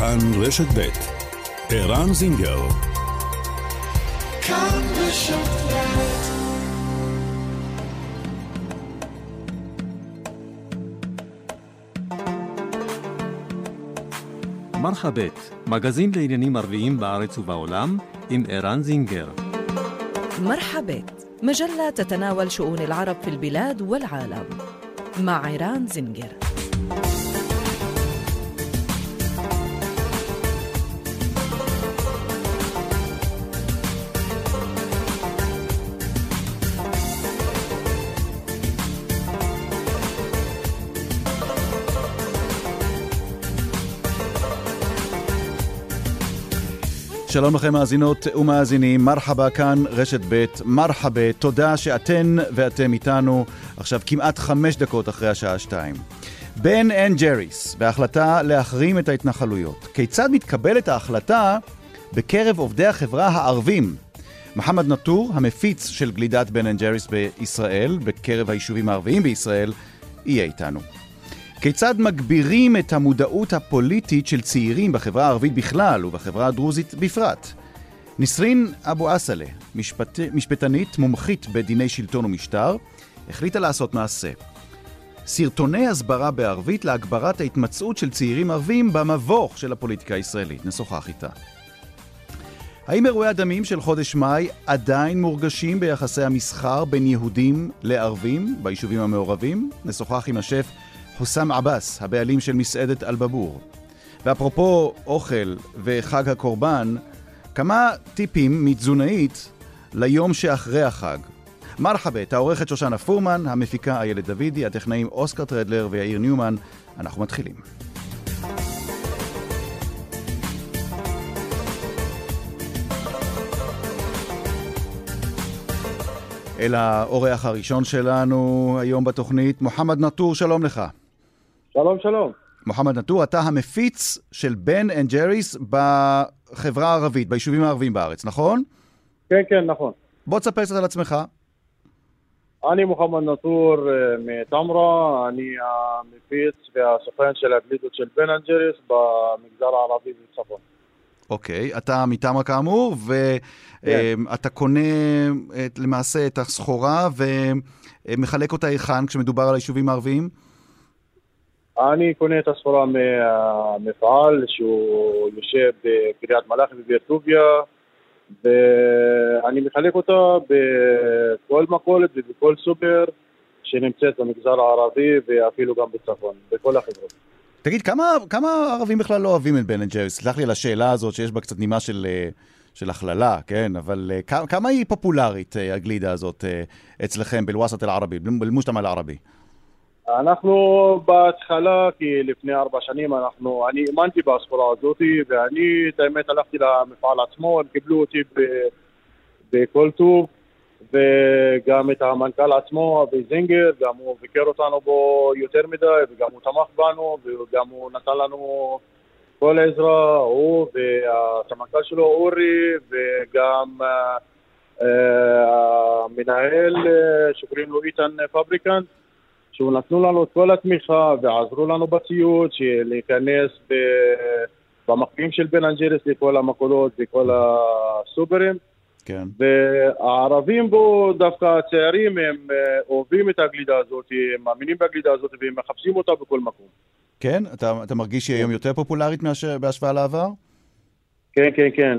כאן רשת ב' ערן זינגר. כאן רשת ב'. מרחאבית, מגזין לעניינים ערביים בארץ ובעולם, עם ערן זינגר. מרחאבית, מג'לה תתנאוול שאון العرب في البلاد والعالم. مع ערן זינגר. שלום לכם מאזינות ומאזינים, מרחבה כאן רשת ב' מרחבה, תודה שאתן ואתם איתנו עכשיו כמעט 5 דקות אחרי השעה 2. בן אנד ג'ריס, בהחלטה להחרים את ההתנחלויות. כיצד מתקבלת ההחלטה בקרב עובדי החברה הערבים? מוחמד נטור, המפיץ של גלידת בן אנד ג'ריס בישראל, בקרב היישובים הערביים בישראל, יהיה איתנו. כיצד מגבירים את המודעות הפוליטית של צעירים בחברה הערבית בכלל ובחברה הדרוזית בפרט? נסרין אבו אסלה, משפטנית מומחית בדיני שלטון ומשטר, החליטה לעשות מעשה. סרטוני הסברה בערבית להגברת ההתמצאות של צעירים ערבים במבוך של הפוליטיקה הישראלית. נשוחח איתה. האם אירועי הדמים של חודש מאי עדיין מורגשים ביחסי המסחר בין יהודים לערבים ביישובים המעורבים? נשוחח עם השף חוסם עבאס, הבעלים של מסעדת אלבבור. ואפרופו אוכל וחג הקורבן, כמה טיפים מתזונאית ליום שאחרי החג. מרחבת, העורכת שושנה פורמן, המפיקה איילת דוידי, הטכנאים אוסקר טרדלר ויאיר ניומן. אנחנו מתחילים. אל האורח הראשון שלנו היום בתוכנית, מוחמד נטור, שלום לך. שלום, שלום. מוחמד נטור, אתה המפיץ של בן אנד ג'ריס בחברה הערבית, ביישובים הערבים בארץ, נכון? כן, כן, נכון. בוא תספר קצת על עצמך. אני מוחמד נטור מתמרה, אני המפיץ והסוכן של הגלידות של בן אנד ג'ריס במגזר הערבי בצפון. אוקיי, אתה מתמרה כאמור, ואתה קונה למעשה את הסחורה ומחלק אותה איכן כשמדובר על היישובים הערביים? אני קונה את הסחורה מהמפעל שהוא יושב בקריית מלאכי ובאתיופיה, ואני מחלק אותה בכל מכולת ובכל סופר שנמצאת במגזר הערבי ואפילו גם בצפון, בכל החברות. תגיד, כמה ערבים בכלל לא אוהבים את בן אנד ג'ריס? סלח לי על השאלה הזאת שיש בה קצת נימה של הכללה, כן? אבל כמה היא פופולרית, הגלידה הזאת, אצלכם, בלווסט אל-ערבי, בלמוג'תמע אל-ערבי? אנחנו בהתחלה, כי לפני 4 שנים אני האמנתי בהסחורה הזאת, ואני, את האמת, הלכתי למפעל עצמו, הם קיבלו אותי בכל טוב, וגם את המנכ"ל עצמו, וזינגר, גם הוא ביקר אותנו בו יותר מדי, וגם הוא תמך בנו, וגם הוא נתן לנו כל עזרה, הוא והמנכ"ל שלו אורי, וגם המנהל שקוראים לו איתן פבריקן, שהוא נתנו לנו את כל התמיכה ועזרו לנו בציוד, להיכנס במחקים של בן אנד ג'ריס לכל המקולות וכל הסופרים. כן. והערבים בו, דווקא הצעירים, הם אוהבים את הגלידה הזאת, הם מאמינים בגלידה הזאת והם מחפשים אותה בכל מקום. כן? אתה מרגיש שהיא היום יותר פופולרית בהשוואה לעבר? כן, כן, כן.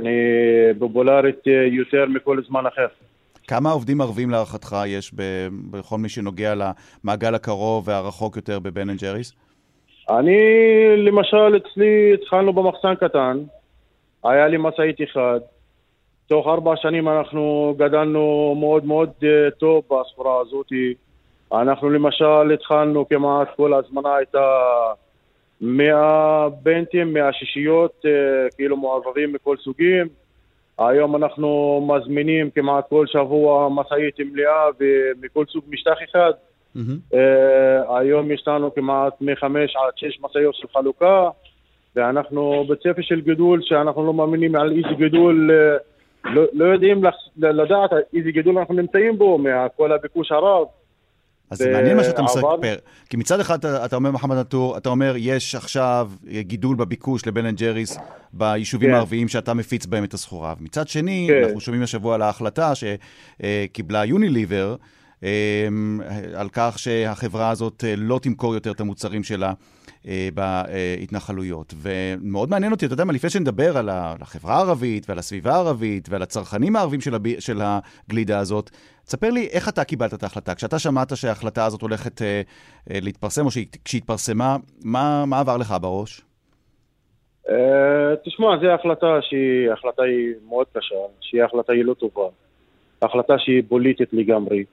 פופולרית יותר מכל זמן אחר. כמה עובדים ערבים להערכתך יש בכל מי שנוגע למעגל הקרוב והרחוק יותר בבן אנד ג'ריס? אני, למשל, אצלי התחלנו במחסן קטן, היה לי משאית אחד, תוך 4 שנים אנחנו גדלנו מאוד מאוד טוב בסחורה הזאת. אנחנו למשל התחלנו כמעט כל הזמנה הייתה 100 בנטים, 100 שישיות, כאילו מעורבים מכל סוגים. היום אנחנו מזמינים כמעט כל שבוע משאית מלאה ומכל סוג משטח אחד. היום יש לנו כמעט 5 עד 6 משאיות של חלוקה, ואנחנו בצפי של גידול שאנחנו לא מאמינים על איזה גידול, לא יודעים לדעת איזה גידול אנחנו נמצאים בו, מכל הביקוש הרב. אז זה מעניין מה שאתה מספר, כי מצד אחד אתה אומר מוחמד נטור, אתה אומר יש עכשיו גידול בביקוש לבן אנד ג'ריס ביישובים הערביים שאתה מפיץ בהם את הסחורה, ומצד שני אנחנו שומעים השבוע על ההחלטה שקיבלה יוניליבר, על כך שהחברה הזאת לא תמכור יותר את המוצרים שלה בהתנחלויות. ומאוד מעניין אותי, אתה יודע מה, לפני שנדבר על החברה הערבית ועל הסביבה הערבית ועל הצרכנים הערבים של הגלידה הזאת, תספר לי איך אתה קיבלת את ההחלטה. כשאתה שמעת שההחלטה הזאת הולכת להתפרסם, או כשהתפרסמה, מה עבר לך בראש? תשמע, זו החלטה שהיא החלטה מאוד קשה, שהיא החלטה לא טובה. החלטה שהיא פוליטית לגמרי.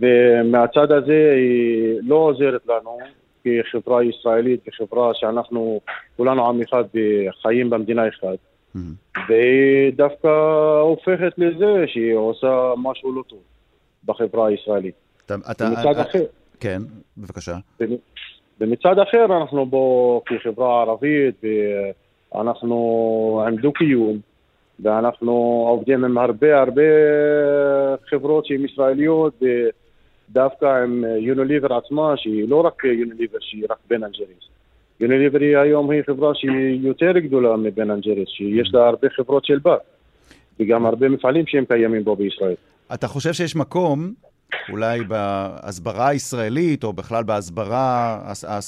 ומהצד הזה היא לא עוזרת לנו כחברה ישראלית, כחברה שאנחנו כולנו עם אחד וחיים במדינה אחד. והיא דווקא הופכת לזה שהיא עושה משהו לא טוב בחברה הישראלית. ומצד אחר... כן, בבקשה. ומצד אחר אנחנו בו כחברה ערבית, ואנחנו עם דו-קיום, ואנחנו עובדים עם הרבה חברות שהן ישראליות, דווקא עם יוניליבר עצמה, שהיא לא רק יוניליבר, שהיא רק בן אנד ג'ריס. יוניליבר היום היא חברה שהיא יותר גדולה מבן אנד ג'ריס, שיש לה הרבה חברות של בת, וגם הרבה מפעלים שהם קיימים פה בישראל. אתה חושב שיש מקום, אולי בהסברה הישראלית, או בכלל בהסברה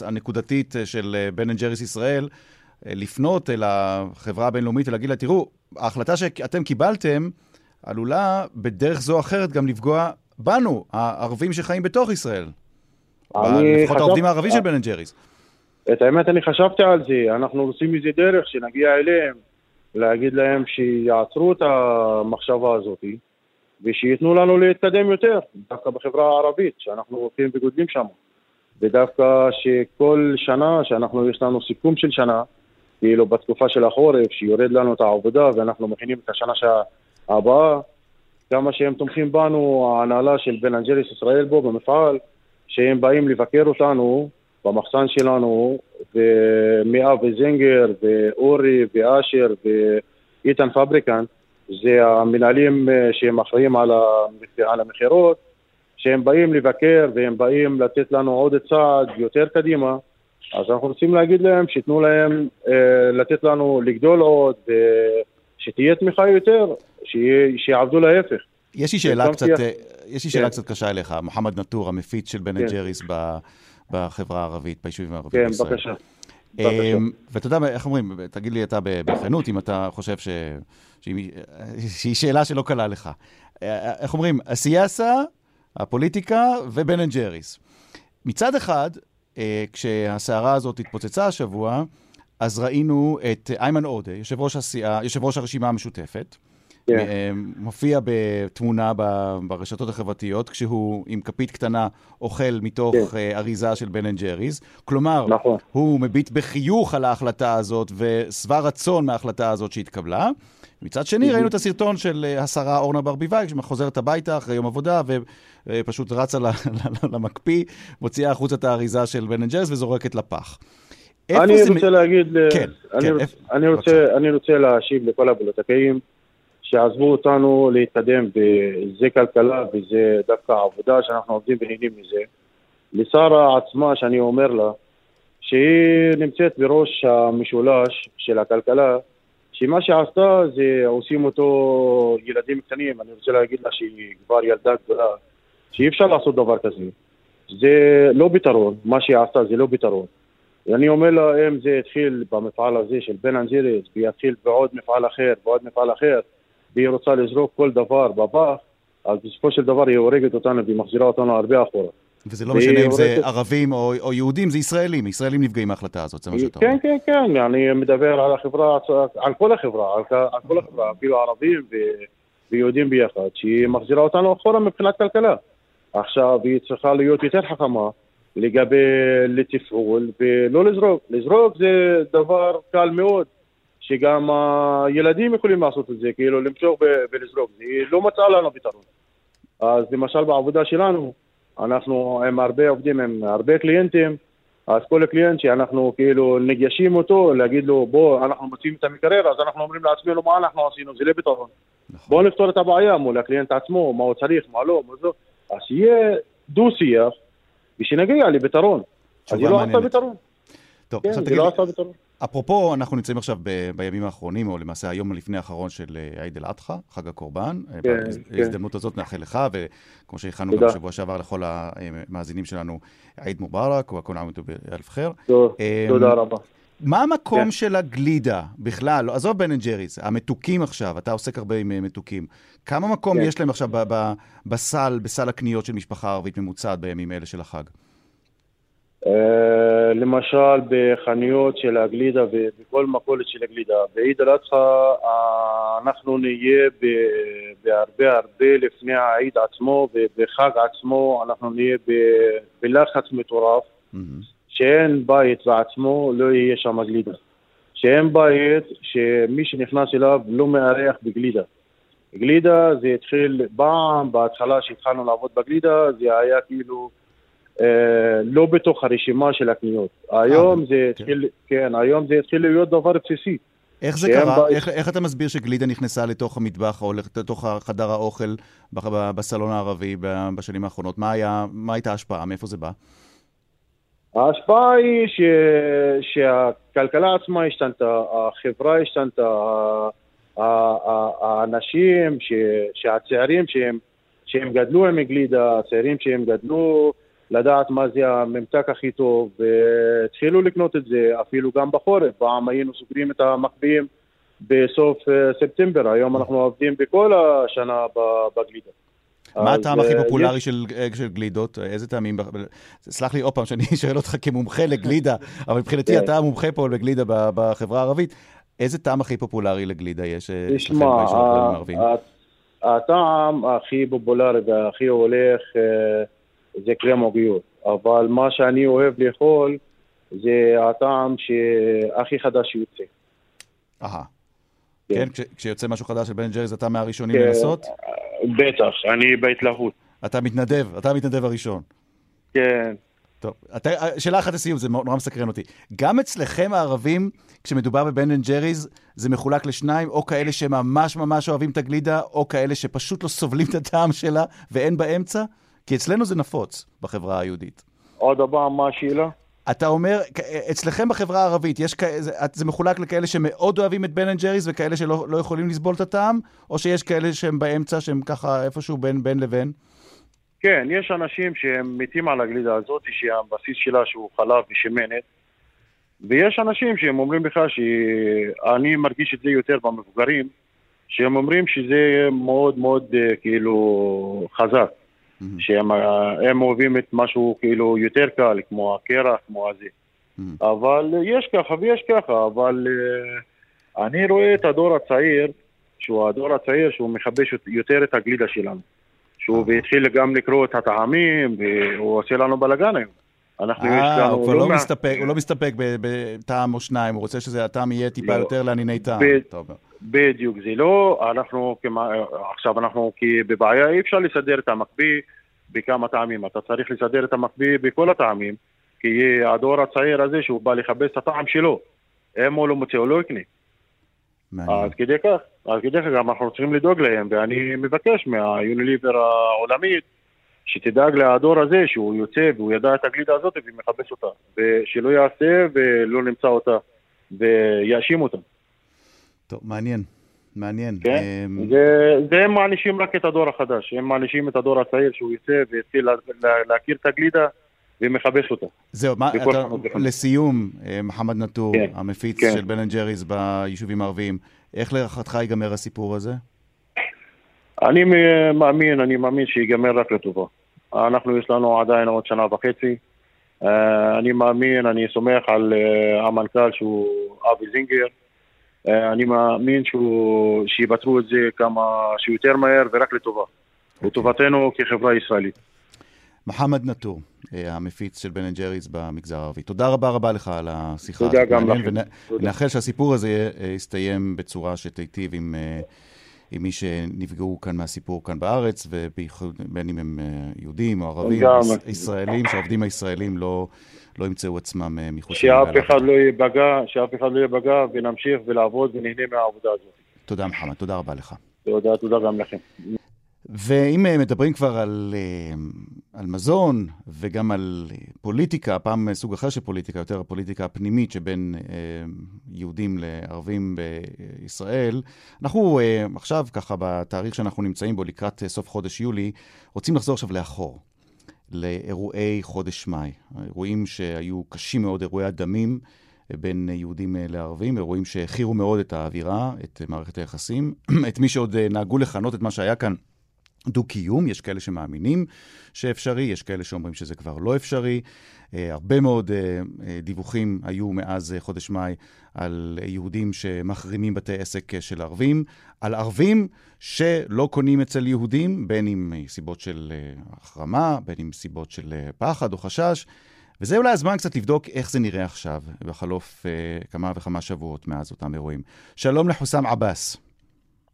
הנקודתית של בן אנד ג'ריס ישראל, לפנות אל החברה הבינלאומית ולהגיד לה, תראו, ההחלטה שאתם קיבלתם עלולה בדרך זו או אחרת גם לפגוע בנו, הערבים שחיים בתוך ישראל. לפחות העובדים הערבים של בן & ג'ריס. את האמת, אני חשבתי על זה. אנחנו עושים איזה דרך שנגיע אליהם, להגיד להם שיעצרו את המחשבה הזאת, ושיתנו לנו להתקדם יותר, דווקא בחברה הערבית, שאנחנו הולכים וגודלים שם. ודווקא שכל שנה, שאנחנו יש לנו סיכום של שנה, כאילו בתקופה של החורף, שיורד לנו את העבודה, ואנחנו מכינים את השנה הבאה, כמה שהם תומכים בנו, ההנהלה של בן אנד ג'ריס ישראל בו במפעל, שהם באים לבקר אותנו במחסן שלנו, ומאה וזינגר, ואורי, ואשר, ואיתן פבריקן, זה המנהלים שהם אחראים על המחירות, שהם באים לבקר, והם באים לתת לנו עוד צעד יותר קדימה, אז אנחנו רוצים להגיד להם, שיתנו להם לתת לנו לגדול עוד, שתהיה תמיכה יותר, שיעבדו להפך. יש לי שאלה קצת קשה אליך, מוחמד נטור, המפיץ של בן אנד ג'ריס בחברה הערבית, ביישובים הערביים בישראל. כן, בבקשה. ואתה יודע, איך אומרים, תגיד לי אתה בכנות, אם אתה חושב שהיא שאלה שלא קלה לך. איך אומרים, הסייסה, הפוליטיקה ובן אנד ג'ריס. מצד אחד, כשהסערה הזאת התפוצצה השבוע, אז ראינו את איימן עודה, יושב ראש הרשימה המשותפת, מופיע בתמונה ברשתות החברתיות, כשהוא עם כפית קטנה אוכל מתוך אריזה של בן אנד ג'ריס. כלומר, הוא מביט בחיוך על ההחלטה הזאת, וסבר רצון מההחלטה הזאת שהתקבלה. מצד שני, ראינו את הסרטון של השרה אורנה ברביבאי, שחוזרת הביתה אחרי יום עבודה, ופשוט רצה למקפיא, מוציאה החוצה את האריזה של בן אנד ג'ריס, וזורקת לפח. אני רוצה להשיב לכל הפוליטיקאים שעזבו אותנו להתקדם, וזה כלכלה וזה דווקא עבודה שאנחנו עובדים ונהנים מזה. לשרה עצמה, שאני אומר לה שהיא נמצאת בראש המשולש של הכלכלה, שמה שעשתה זה עושים אותו ילדים קטנים. אני רוצה להגיד לה שהיא כבר ילדה גדולה, שאי אפשר לעשות דבר כזה, זה לא ביתרון, מה שהיא עשתה זה לא ביתרון. אני אומר לה, אם זה התחיל במפעל הזה של בן אנד ג'ריס, ויתחיל בעוד מפעל אחר, והיא רוצה לזרוק כל דבר בפח, אז בסופו של דבר היא הורגת אותנו, והיא מחזירה אותנו הרבה אחורה. וזה לא משנה אם זה ערבים או יהודים, זה ישראלים. ישראלים נפגעים מההחלטה הזאת, זה מה שאתה אומר. כן, כן, כן. אני מדבר על החברה, על כל החברה, אפילו ערבים ויהודים ביחד, שהיא מחזירה אותנו אחורה מבחינת כלכלה. עכשיו היא צריכה להיות יותר חכמה, לגבי לתפעול ולא לזרוק. לזרוק זה דבר קל מאוד, שגם הילדים יכולים לעשות את זה, כאילו למשוך ולזרוק. זה לא מצא לנו פתרון. אז למשל בעבודה שלנו, אנחנו עם הרבה עובדים, עם הרבה קליינטים, אז כל הקליינט שאנחנו כאילו נגשים אותו, להגיד לו בוא, אנחנו מוצאים את המקרר, אז אנחנו אומרים לעצמנו מה אנחנו עשינו, זה לא פתרון. בוא נפתור את הבעיה מול הקליינט עצמו, מה הוא צריך, מה לא, אז יהיה דו-שיח, ושנגיע לפתרון. אז היא לא עשתה פתרון. טוב, כן, היא לא עשתה פתרון. אפרופו, אנחנו נמצאים עכשיו בימים האחרונים, או למעשה היום לפני האחרון של עיד אל אדחא, חג הקורבן. בהזדמנות הזאת נאחל לך, וכמו שהכנו גם בשבוע שעבר לכל המאזינים שלנו, עיד מובארק, וכל עאם ואנתום באלף ח'יר. תודה רבה. מה המקום של הגלידה בכלל? עזוב בן אנד ג'ריז, המתוקים עכשיו, אתה עוסק הרבה עם מתוקים. כמה מקום יש להם עכשיו בסל הקניות של משפחה ערבית ממוצעת בימים האלה של החג? למשל בחנויות של הגלידה ובכל מכולת של הגלידה. בעיד אל-אדחא אנחנו נהיה בהרבה הרבה לפני העיד עצמו, ובחג עצמו אנחנו נהיה בלחץ מטורף. שאין בית בעצמו, לא יהיה שם גלידה. שאין בית שמי שנכנס אליו לא מארח בגלידה. גלידה זה התחיל פעם, בהתחלה שהתחלנו לעבוד בגלידה, זה היה כאילו לא בתוך הרשימה של הקניות. היום זה התחיל, כן, היום זה התחיל להיות דבר בסיסי. איך זה קרה? איך אתה מסביר שגלידה נכנסה לתוך המטבח או לתוך חדר האוכל בסלון הערבי בשנים האחרונות? מה הייתה ההשפעה? מאיפה זה בא? ההשפעה היא שהכלכלה עצמה השתנתה, החברה השתנתה, האנשים שהצעירים שהם גדלו עם גלידה, הצעירים שהם גדלו לדעת מה זה הממתק הכי טוב, והתחילו לקנות את זה, אפילו גם בחורף. פעם היינו סוגרים את המקבים בסוף ספטמבר, היום אנחנו עובדים בכל השנה בגלידה. מה הטעם הכי פופולרי של גלידות? איזה טעמים? סלח לי עוד פעם שאני שואל אותך כמומחה לגלידה, אבל מבחינתי אתה מומחה פה לגלידה בחברה הערבית. איזה טעם הכי פופולרי לגלידה יש? תשמע, הטעם הכי פופולרי והכי הולך זה קרם עוגיות, אבל מה שאני אוהב לאכול זה הטעם הכי חדש שיוצא. אהה. כן, כשיוצא משהו חדש של בן ג'ריז, אתה מהראשונים לנסות? בטח, אני בהתלהבות. אתה מתנדב הראשון. כן. טוב, שאלה אחת לסיום, זה נורא מסקרן אותי. גם אצלכם הערבים, כשמדובר בבן אנד ג'ריז, זה מחולק לשניים, או כאלה שממש ממש אוהבים את הגלידה, או כאלה שפשוט לא סובלים את הטעם שלה, ואין באמצע? כי אצלנו זה נפוץ בחברה היהודית. עוד הבא, מה השאלה? אתה אומר, אצלכם בחברה הערבית, זה מחולק לכאלה שמאוד אוהבים את בן אנד ג'ריז וכאלה שלא יכולים לסבול את הטעם, או שיש כאלה שהם באמצע, שהם ככה איפשהו בין לבין? כן, יש אנשים שהם מתים על הגלידה הזאת, שהבסיס שלה שהוא חלב ושמנת, ויש אנשים שהם אומרים לך שאני מרגיש את זה יותר במבוגרים, שהם אומרים שזה מאוד מאוד כאילו חזק. שהם אוהבים את משהו כאילו יותר קל, כמו הקרח, כמו הזה. אבל יש ככה ויש ככה, אבל אני רואה את הדור הצעיר שהוא מחבש יותר את הגלידה שלנו. שהוא התחיל גם לקרוא את הטעמים, והוא עושה לנו בלגן היום. הוא לא מסתפק בטעם או שניים, הוא רוצה שזה הטעם יהיה טיפה יותר לענייני טעם. בדיוק, זה לא, עכשיו אנחנו בבעיה, אי אפשר לסדר את המקביא בכמה טעמים, אתה צריך לסדר את המקביא בכל הטעמים, כי הדור הצעיר הזה שהוא בא לחפש את הטעם שלו, אם הוא לא מוצא, הוא לא יקנה. אז כדי כך גם אנחנו צריכים לדאוג להם, ואני מבקש מהיוניליבר העולמית, שתדאג לדור הזה שהוא יוצא והוא ידע את הגלידה הזאת ומחפש אותה, ושלא יעשה ולא נמצא אותה ויאשים אותה. טוב, מעניין. כן, הם מענישים רק את הדור החדש, הם מענישים את הדור הצעיר שהוא יוצא ויצא להכיר את הגלידה ומחבש אותה. זהו, לסיום, מוחמד נטור, המפיץ של בן אנד ג'ריז ביישובים הערביים, איך להערכתך ייגמר הסיפור הזה? אני מאמין שיגמר רק לטובה. אנחנו, יש לנו עדיין עוד שנה וחצי. אני סומך על המנכ"ל שהוא אבי זינגר. אני מאמין שיבטרו את זה כמה שיותר מהר ורק לטובה. לטובתנו כחברה ישראלית. מוחמד נטור, המפיץ של בן אנד ג'ריז במגזר הערבי. תודה רבה רבה לך על השיחה. תודה גם לכם. ונאחל שהסיפור הזה יסתיים בצורה שתיטיב עם מי שנפגעו כאן מהסיפור כאן בארץ, ובין אם הם יהודים או ערבים, ישראלים, שהעובדים הישראלים לא ימצאו עצמם מחוץ. שאף אחד לא ייפגע, ונמשיך ולעבוד ונהנה מהעבודה הזאת. תודה, מוחמד. תודה רבה לך. תודה גם לכם. ואם מדברים כבר על מזון וגם על פוליטיקה, פעם סוג אחר של פוליטיקה, יותר הפוליטיקה הפנימית שבין יהודים לערבים בישראל, אנחנו עכשיו ככה בתאריך שאנחנו נמצאים בו לקראת סוף חודש יולי, רוצים לחזור עכשיו לאחור, לאירועי חודש מאי, אירועים שהיו קשים מאוד, אירועי הדמים בין יהודים לערבים, אירועים שהחירו מאוד את האווירה, את מערכת היחסים, את מי שעוד נהגו לכנות את מה שהיה כאן, דו-קיום, יש כאלה שמאמינים שאפשרי, יש כאלה שאומרים שזה כבר לא אפשרי. הרבה מאוד דיווחים היו מאז חודש מאי על יהודים שמחרימים בתי עסק של ערבים, על ערבים שלא קונים אצל יהודים, בין אם סיבות של החרמה, בין אם סיבות של פחד או חשש, וזה אולי הזמן קצת לבדוק איך זה נראה עכשיו, בחלוף כמה וכמה שבועות מאז אותם אירועים. שלום לחוסם עבאס.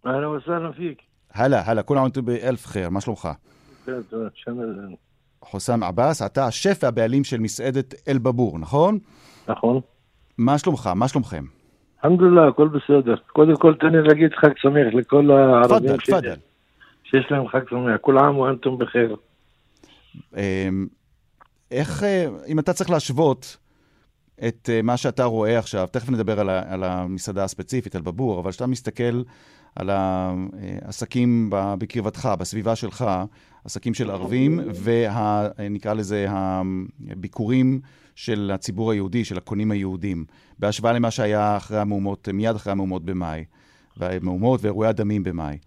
אהלן וסהלן פיק. הלאה, כולם עונתו באלף חיר, מה שלומך? כן, תודה, שם אלן. חוסם עבאס, אתה השף והבעלים של מסעדת אל בבור, נכון? נכון. מה שלומך, מה שלומכם? אלחמדוללה, הכל בסדר. קודם כל תן לי להגיד חג שמח לכל הערבים שיש להם חג שמח. כל העם ועונתו בחיר. איך, אם אתה צריך להשוות את מה שאתה רואה עכשיו, תכף נדבר על המסעדה הספציפית, אל בבור, אבל שאתה מסתכל על העסקים בקרבתך, בסביבה שלך, עסקים של ערבים, ונקרא לזה הביקורים של הציבור היהודי, של הקונים היהודים, בהשוואה למה שהיה אחרי המהומות, מיד אחרי המהומות במאי, והמהומות ואירועי הדמים במאי.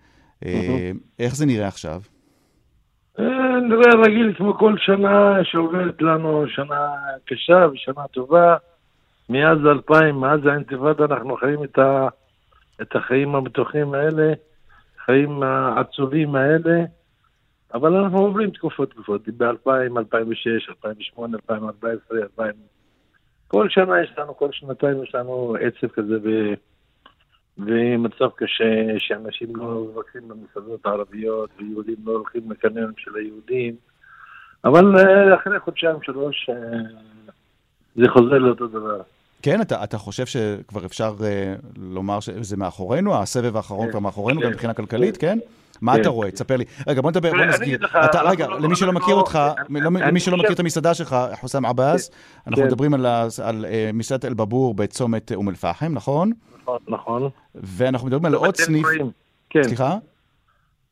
איך זה נראה עכשיו? נראה רגיל כמו כל שנה שעוברת לנו, שנה קשה ושנה טובה. מאז 2000, מאז האינתיפאדה, אנחנו חיים את החיים המתוחים האלה, חיים העצובים האלה, אבל אנחנו עוברים תקופות, ב-2000, 2006, 2008, 2014, 2000. כל שנה יש לנו, כל שנתיים יש לנו עצב כזה ומצב קשה, שאנשים לא מבקרים במסעדות הערביות, ויהודים לא הולכים לקניונים של היהודים, אבל אחרי חודשיים שלוש, זה חוזר לאותו דבר. כן, אתה חושב שכבר אפשר לומר שזה מאחורינו, הסבב האחרון כבר מאחורינו, גם מבחינה כלכלית, כן? מה אתה רואה? תספר לי. רגע, בוא נדבר, בוא נסגיר. רגע, למי שלא מכיר אותך, למי שלא מכיר את המסעדה שלך, חוסם עבאס, אנחנו מדברים על מסעדת אל בבור בצומת אום אל-פחם, נכון? נכון. ואנחנו מדברים על עוד סניף. סליחה?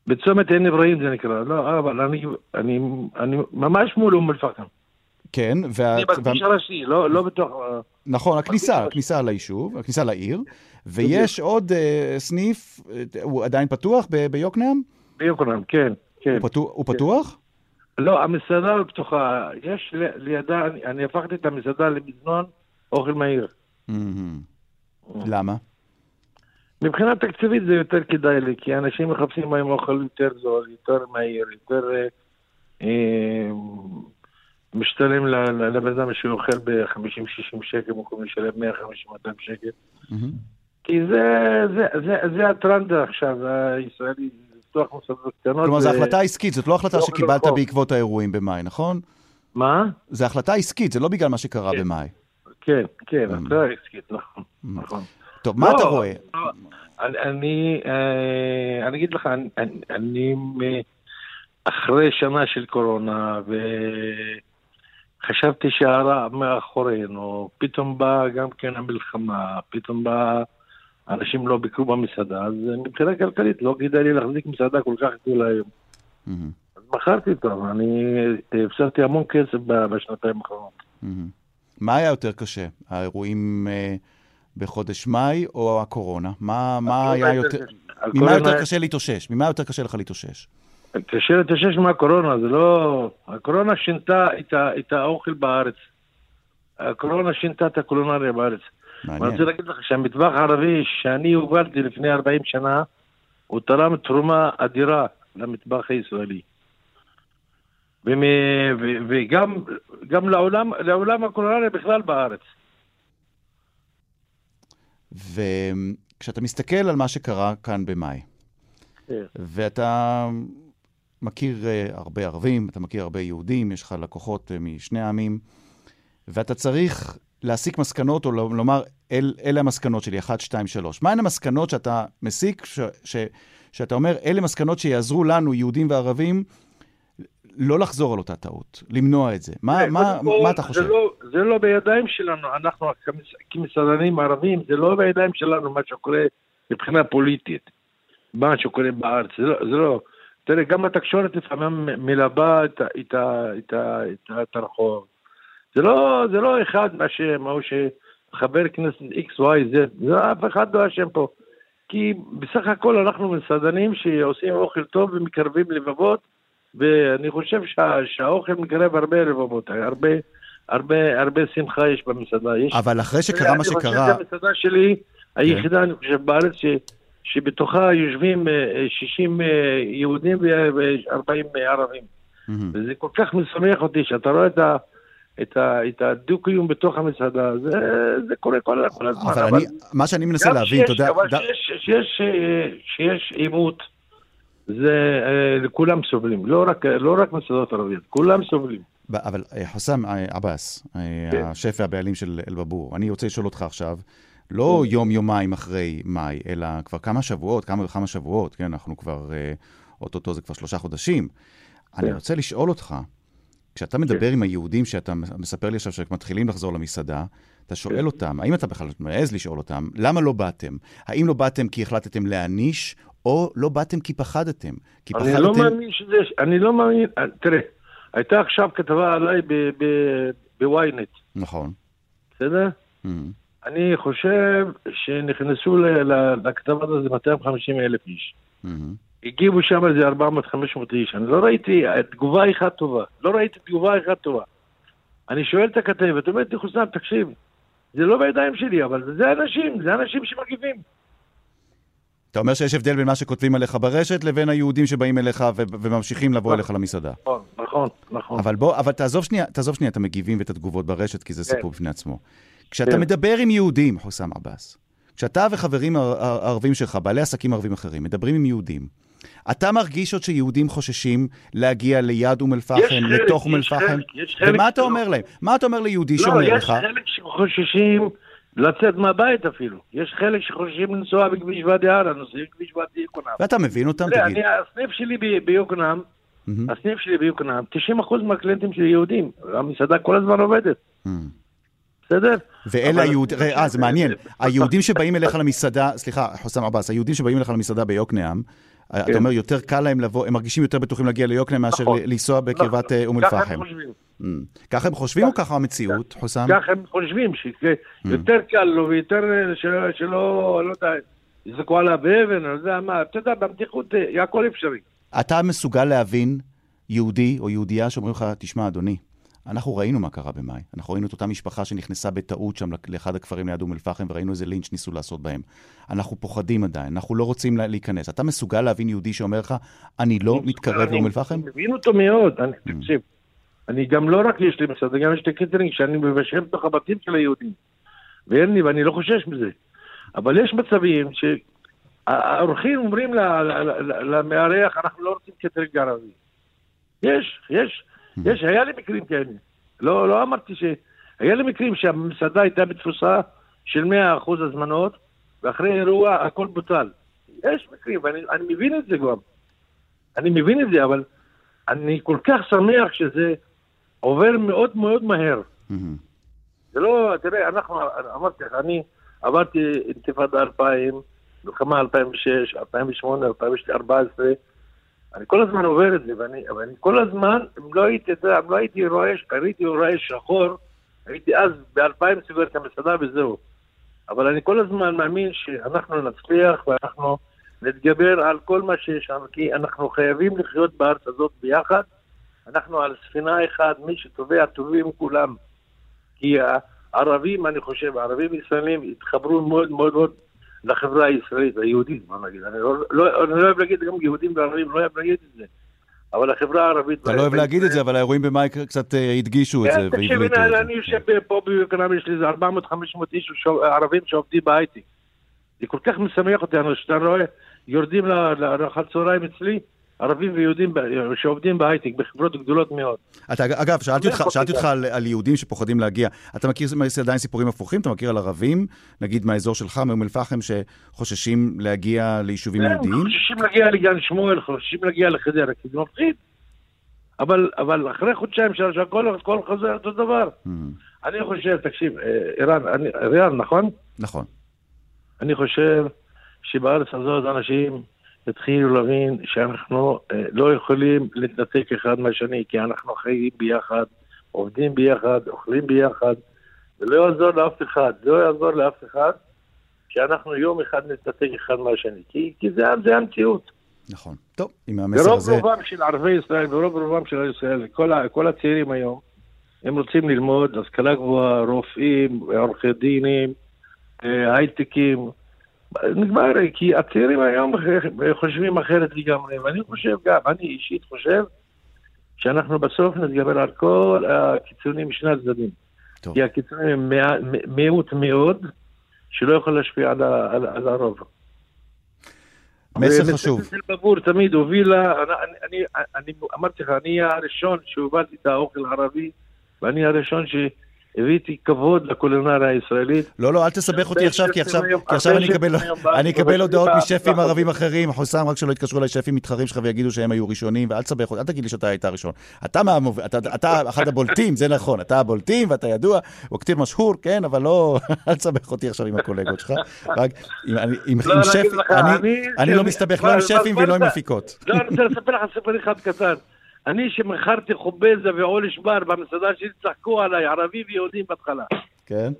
בצומת עין אברהים זה נקרא. לא, אבל אני ממש מול אום אל-פחם. כן, אני בכביש הראשי, לא בתוך... נכון, הכניסה ליישוב, הכניסה לעיר, ויש עוד סניף, הוא עדיין פתוח ביוקנעם? ביוקנעם, כן. הוא פתוח? לא, המסעדה היא פתוחה. יש לידה, אני הפכתי את המסעדה למזנון אוכל מהיר. למה? מבחינה תקציבית זה יותר כדאי לי, כי אנשים מחפשים מהם אוכל יותר זול, יותר מהיר, יותר... משתלם לבן אדם שאוכל ב-50-60 שקל, במקום לשלם 150-200 שקל. כי זה הטרנד עכשיו, הישראלי, לפתוח מסעדות קטנות. כלומר, זו החלטה עסקית, זאת לא החלטה שקיבלת בעקבות האירועים במאי, נכון? מה? זו החלטה עסקית, זה לא בגלל מה שקרה במאי. כן, כן, החלטה עסקית, נכון. טוב, מה אתה רואה? אני אגיד לך, אני... אחרי שנה של קורונה, וחשבתי שהרע מאחורינו, פתאום באה גם כן המלחמה, פתאום באה אנשים לא ביקרו במסעדה, אז מבחינה כלכלית לא כדאי לי להחזיק מסעדה כל כך גדולה היום. אז בחרתי טוב, אני הפסדתי המון כסף בשנתיים האחרונות. מה היה יותר קשה? האירועים בחודש מאי או הקורונה? מה היה יותר... ממה יותר קשה להתאושש? ממה יותר קשה לך להתאושש? קשה לתשש מהקורונה, זה לא... הקורונה שינתה את האוכל בארץ. הקורונה שינתה את הקולונריה בארץ. אני רוצה להגיד לך שהמטבח הערבי שאני הובלתי לפני 40 שנה, הוא תרם תרומה אדירה למטבח הישראלי. וגם לעולם הקולונריה בכלל בארץ. וכשאתה מסתכל על מה שקרה כאן במאי, ואתה... מכיר הרבה ערבים, אתה מכיר הרבה יהודים, יש לך לקוחות משני העמים, ואתה צריך להסיק מסקנות, או לומר, אלה המסקנות שלי, 1, 2, 3. מה הן המסקנות שאתה מסיק, שאתה אומר, אלה מסקנות שיעזרו לנו, יהודים וערבים, לא לחזור על אותה טעות, למנוע את זה. מה אתה חושב? זה לא בידיים שלנו, אנחנו כמסעדנים ערבים, זה לא בידיים שלנו מה שקורה מבחינה פוליטית, מה שקורה בארץ, זה לא... תראה, גם התקשורת לפעמים מלבה את הרחוב. זה לא אחד אשם, או שחבר כנסת XYZ, זה אף אחד לא אשם פה. כי בסך הכל אנחנו מסעדנים שעושים אוכל טוב ומקרבים לבבות, ואני חושב שהאוכל מקרב הרבה לבבות, הרבה שמחה יש במסעדה. אבל אחרי שקרה מה שקרה... אני חושב שהמסעדה שלי, היחידה, אני חושב, בארץ שבתוכה יושבים 60 יהודים ו40 ערבים. וזה כל כך משמח אותי, שאתה רואה את הדו-קיום בתוך המסעדה, זה קורה כל הזמן. אבל מה שאני מנסה להבין, אתה יודע... אבל שיש עימות, זה כולם סובלים, לא רק מסעדות ערביות, כולם סובלים. אבל חוסם עבאס, השף והבעלים של אל-באבור, אני רוצה לשאול אותך עכשיו, לא יום יומיים אחרי מאי, אלא כבר כמה שבועות, כן, אנחנו כבר, אוטוטו זה כבר 3 חודשים. אני רוצה לשאול אותך, כשאתה מדבר עם היהודים שאתה מספר לי עכשיו שמתחילים לחזור למסעדה, אתה שואל אותם, האם אתה בכלל מעז לשאול אותם, למה לא באתם? האם לא באתם כי החלטתם להניש, או לא באתם כי פחדתם? אני לא מאמין שזה, אני לא מאמין, תראה, הייתה עכשיו כתבה עליי בוויינט. נכון. בסדר? אני חושב שנכנסו לכתבה הזאת 250,000 איש. הגיבו שם איזה 400-500 איש. אני לא ראיתי תגובה אחת טובה. אני שואל את הכתבת, אומרת לי, חוסם, תקשיב, זה לא בידיים שלי, אבל זה אנשים שמגיבים. אתה אומר שיש הבדל בין מה שכותבים עליך ברשת לבין היהודים שבאים אליך וממשיכים לבוא אליך למסעדה. נכון. אבל תעזוב שנייה את המגיבים ואת התגובות ברשת, כי זה סיפור בפני עצמו. כשאתה מדבר עם יהודים, חוסם עבאס, כשאתה וחברים ערבים שלך, בעלי עסקים ערבים אחרים, מדברים עם יהודים, אתה מרגיש עוד שיהודים חוששים להגיע ליד ומלפחם, לתוך מלפחם? ומה אתה אומר להם? מה אתה אומר ליהודי שאומר לך? יש חלק שחוששים לצאת מהבית אפילו. יש חלק שחוששים לנסוע בכביש ועדי ערה, נוסעים בכביש ועדי יוקנעם. ואתה מבין אותם, תגיד. הסניף שלי ביוקנעם, 90% מהקליינטים שלי יהודים. המסעדה כל הזמן עובדת. בסדר? ואלה היהודים, ראה, זה מעניין. היהודים שבאים אליך למסעדה, סליחה, חוסם עבאס, היהודים שבאים אליך למסעדה ביוקנעם, אתה אומר, יותר קל להם לבוא, הם מרגישים יותר בטוחים להגיע ליוקנעם מאשר לנסוע בקרבת אום אל-פחם. ככה הם חושבים או ככה המציאות, חוסם? ככה הם חושבים, שיותר קל לו ויותר שלא, לא יודע, יזקו עליו באבן, לא יודע מה, אתה יודע, במתיחות, הכל אפשרי. אתה מסוגל להבין יהודי או יהודייה שאומרים לך, תשמע אדוני, אנחנו ראינו מה קרה במאי. אנחנו ראינו את אותה משפחה שנכנסה בטעות שם לאחד הכפרים ליד אום אל-פחם, וראינו איזה לינץ' ניסו לעשות בהם. אנחנו פוחדים עדיין, אנחנו לא רוצים להיכנס. אתה מסוגל להבין יהודי שאומר לך, אני לא מתקרב לאום אל-פחם? אני מבין אותו מאוד, תקשיב. אני גם לא רק יש לי מסעדה, גם יש לי קטרינג שאני מבשל בתוך הבתים של היהודים. ואין לי, ואני לא חושש מזה. אבל יש מצבים שהאורחים אומרים למארח, אנחנו לא רוצים קטרינג ערבי. יש, היה לי מקרים כאלה. לא אמרתי ש... היה לי מקרים שהמסעדה הייתה בתפוסה של 100% הזמנות, ואחרי אירוע הכל בוטל. יש מקרים, ואני מבין את זה גם. אני מבין את זה, אבל אני כל כך שמח שזה עובר מאוד מאוד מהר. זה לא... תראה, אנחנו... אמרתי, אני עברתי אינתיפאדה 2000, מלחמה 2006, 2008, 2014, אני כל הזמן עובר את זה, ואני כל הזמן, אם לא הייתי רואה שחור, הייתי אז ב-2000 סובר את המסעדה וזהו. אבל אני כל הזמן מאמין שאנחנו נצליח ואנחנו נתגבר על כל מה שיש, כי אנחנו חייבים לחיות בארץ הזאת ביחד, אנחנו על ספינה אחד, מי שטובע טובים כולם. כי הערבים, אני חושב, הערבים ישראלים התחברו מאוד מאוד מאוד, לחברה הישראלית, היהודית, מה נגיד? אני לא אוהב להגיד, גם יהודים וערבים, לא אוהב להגיד את זה. אבל החברה הערבית... אתה לא אוהב להגיד את זה, אבל האירועים במאי קצת הדגישו את זה. אני יושב פה ביוקנעם, יש לי 400-500 איש ערבים שעובדים בהייטק. זה כל כך משמח אותי, אני רואה, יורדים לארוחת צהריים אצלי, ערבים ויהודים שעובדים בהייטק, בחברות גדולות מאוד. אגב, שאלתי אותך על יהודים שפוחדים להגיע. אתה מכיר עדיין סיפורים הפוכים? אתה מכיר על ערבים, נגיד מהאזור שלך, מאום אל-פחם, שחוששים להגיע ליישובים יהודיים? חוששים להגיע לגן שמואל, חוששים להגיע לחדרה, כי זה מפחיד. אבל אחרי חודשיים שהכל חוזר אותו דבר. אני חושב, תקשיב, איראן, נכון? נכון. אני חושב שבארץ הזאת אנשים התחילו להבין שאנחנו לא יכולים להתנתק אחד מהשני, כי אנחנו חיים ביחד, עובדים ביחד, אוכלים ביחד, ולא יעזור לאף אחד, שאנחנו יום אחד נתנתק אחד מהשני, כי זה המציאות. נכון. טוב, עם המסר הזה... ברוב רובם של ערבי ישראל, ברוב רובם של ישראל, כל הצעירים היום, הם רוצים ללמוד, השכלה גבוהה, רופאים, עורכי דינים, הייטקים, נגמר, כי הצעירים היום חושבים אחרת לגמרי, ואני חושב גם, אני אישית חושב שאנחנו בסוף נתגבר על כל הקיצונים משני הצדדים. טוב. כי הקיצונים הם מיעוט מאוד שלא יכול להשפיע על הרוב. מסר חשוב. מסר בבור תמיד הובילה, אני אמרתי לך, אני הראשון שהובלתי את האוכל הערבי, ואני הראשון הבאתי כבוד לקולינריה הישראלית. לא, אל תסבך אותי עכשיו, כי עכשיו אני אקבל הודעות משפים ערבים אחרים, חוסם, רק שלא יתקשרו אליי שפים מתחרים שלך ויגידו שהם היו ראשונים, ואל תסבך אותי, אל תגיד לי שאתה היית הראשון. אתה אחד הבולטים, זה נכון, אתה הבולטים ואתה ידוע, וכתיר משהור, כן, אבל לא, אל תסבך אותי עכשיו עם הקולגות שלך. אני לא מסתבך, לא עם שפים ולא עם מפיקות. לא, אני רוצה לספר לך סיפור אחד קטן. אני שמחרתי חובזה ועולש בר במסעדה שלי, צחקו עליי, ערבים ויהודים בהתחלה. כן?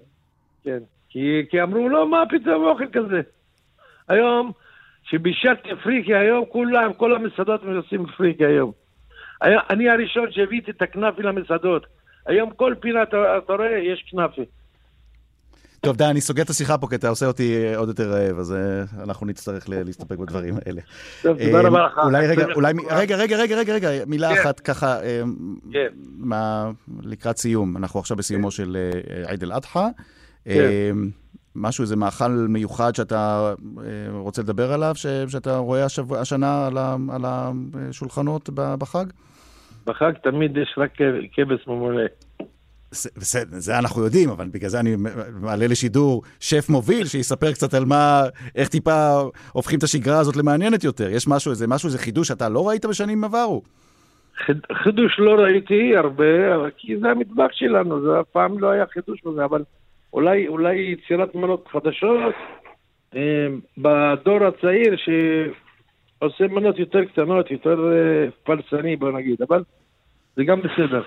כן. כי אמרו, לא, מה פתאום אוכל כזה? היום, שבשעת אפריקי היום, כולם, כל המסעדות מנסים אפריקי היום. אני הראשון שהביאתי את הכנפי למסעדות. היום כל פינה, אתה רואה, יש כנפי. טוב, די, אני סוגע את השיחה פה, כי אתה עושה אותי עוד יותר רעב, אז אנחנו נצטרך להסתפק בדברים האלה. טוב, תודה רבה לך. רגע, מילה אחת ככה, לקראת סיום, אנחנו עכשיו בסיומו של עיד אל-אדחה, משהו, איזה מאכל מיוחד שאתה רוצה לדבר עליו, שאתה רואה השנה על השולחנות בחג? בחג תמיד יש רק כבש ממולא. זה אנחנו יודעים, אבל בגלל זה אני מעלה לשידור שף מוביל שיספר קצת על מה, איך טיפה הופכים את השגרה הזאת למעניינת יותר. יש משהו, איזה חידוש שאתה לא ראית בשנים עברו? חידוש לא ראיתי הרבה, כי זה המטבח שלנו, זה הפעם לא היה חידוש בזה, אבל אולי יצירת מנות חדשות בדור הצעיר שעושה מנות יותר קטנות, יותר פלסני, בוא נגיד, אבל זה גם בסדר.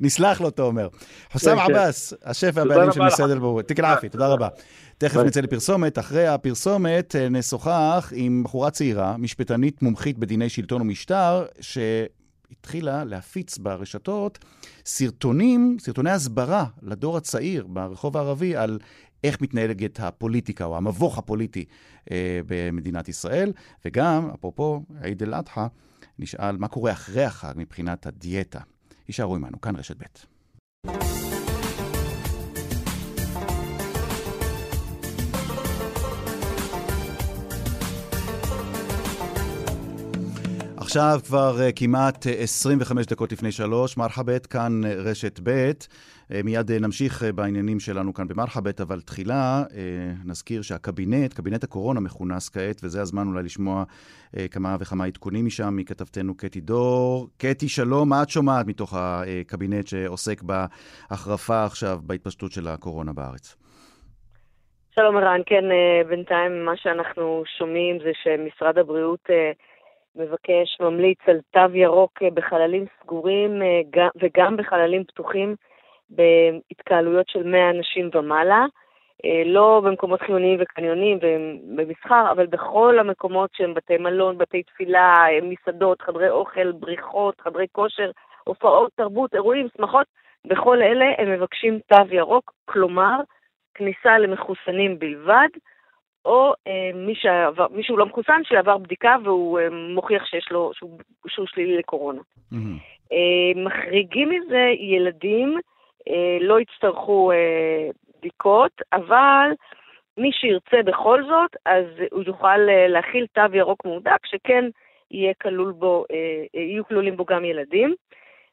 נסלח לו, אתה אומר. חוסם עבאס, השף והבעלים של מסעדת בורא, תיקל עפי, תודה רבה. תכף נצא לפרסומת. אחרי הפרסומת נשוחח עם בחורה צעירה, משפטנית מומחית בדיני שלטון ומשטר, שהתחילה להפיץ ברשתות סרטוני הסברה לדור הצעיר ברחוב הערבי על איך מתנהלת הפוליטיקה או המבוך הפוליטי במדינת ישראל. וגם, אפרופו עיד אל-אדחה, נשאל מה קורה אחרי החג מבחינת הדיאטה. יישארו עמנו, כאן רשת בית. עכשיו כבר כמעט 25 דקות לפני 3, מרחאבית, כאן רשת בית. מיד נמשיך בעניינים שלנו כאן במרחאבית, אבל תחילה נזכיר שהקבינט, קבינט הקורונה מכונס כעת, וזה הזמן אולי לשמוע כמה וכמה עדכונים משם, מכתבתנו קטי דור. קטי, שלום, מה את שומעת מתוך הקבינט שעוסק בהחרפה עכשיו, בהתפשטות של הקורונה בארץ? שלום ערן, כן, בינתיים מה שאנחנו שומעים זה שמשרד הבריאות מבקש, ממליץ על תו ירוק בחללים סגורים וגם בחללים פתוחים בהתקהלויות של 100 אנשים ומעלה, לא במקומות חיוניים וקניונים ובמסחר, אבל בכל המקומות שהם בתי מלון, בתי תפילה, מסעדות, חדרי אוכל, בריכות, חדרי כושר, הופעות, תרבות, אירועים, שמחות, בכל אלה הם מבקשים תו ירוק, כלומר, כניסה למחוסנים בלבד, או מישהו לא מחוסן שעבר בדיקה והוא מוכיח שהוא שלילי לקורונה. מחריגים מזה ילדים לא יצטרכו בדיקות, אבל מי שירצה בכל זאת, אז הוא יוכל להכיל תו ירוק מודק, שכן יהיה כלול בו, יהיו כלולים בו גם ילדים.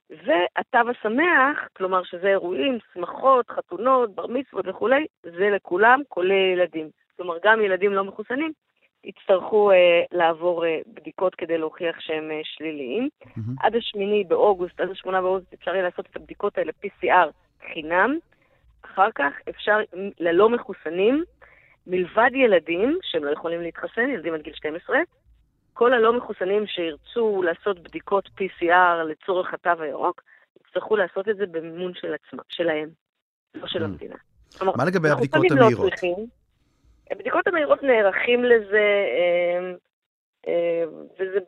והתו השמח, כלומר שזה אירועים, שמחות, חתונות, בר מצוות וכולי, זה לכולם, כולל ילדים. כלומר, גם ילדים לא מחוסנים יצטרכו לעבור בדיקות כדי להוכיח שהם שליליים. עד השמיני באוגוסט, עד השמונה באוגוסט, אפשר יהיה לעשות את הבדיקות האלה PCR חינם. אחר כך אפשר ללא מחוסנים, מלבד ילדים, שהם לא יכולים להתחסן, ילדים עד גיל 12, כל הלא מחוסנים שירצו לעשות בדיקות PCR לצורך התו הירוק, יצטרכו לעשות את זה במימון של עצמם, שלהם, לא של המדינה. מה לגבי הבדיקות המהירות? הבדיקות המהירות נערכים לזה, וזה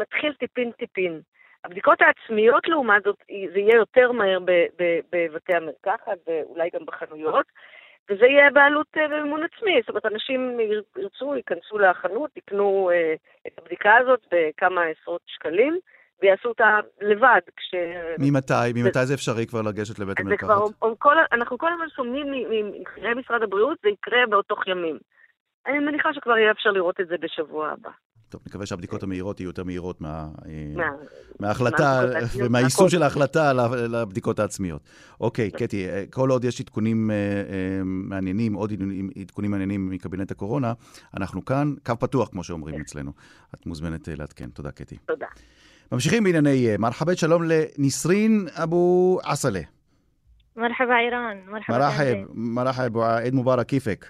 מתחיל טיפין-טיפין. הבדיקות העצמיות לעומת זאת, זה יהיה יותר מהר בבתי המרקחת, ואולי גם בחנויות, וזה יהיה בעלות במימון עצמי. זאת אומרת, אנשים ירצו, ייכנסו לחנות, יקנו את הבדיקה הזאת בכמה עשרות שקלים, ויעשו אותה לבד. ממתי זה אפשרי כבר לגשת לבית המרקחת? אנחנו כל הזמן שומעים ממחירי משרד הבריאות, זה יקרה בעוד תוך ימים. אני מניחה שכבר יהיה אפשר לראות את זה בשבוע הבא. טוב, נקווה שהבדיקות המהירות יהיו יותר מהירות מההחלטה ומהיישום של ההחלטה לבדיקות העצמיות. אוקיי, קטי, כל עוד יש עדכונים מעניינים, עוד עדכונים מעניינים מקבינט הקורונה, אנחנו כאן, קו פתוח, כמו שאומרים אצלנו. את מוזמנת לעדכן. תודה, קטי. תודה. ממשיכים בענייני מרחבת, שלום לנסרין אבו עסלה. מרחבה איראן. מרחב, עיד מובארק, כיפק.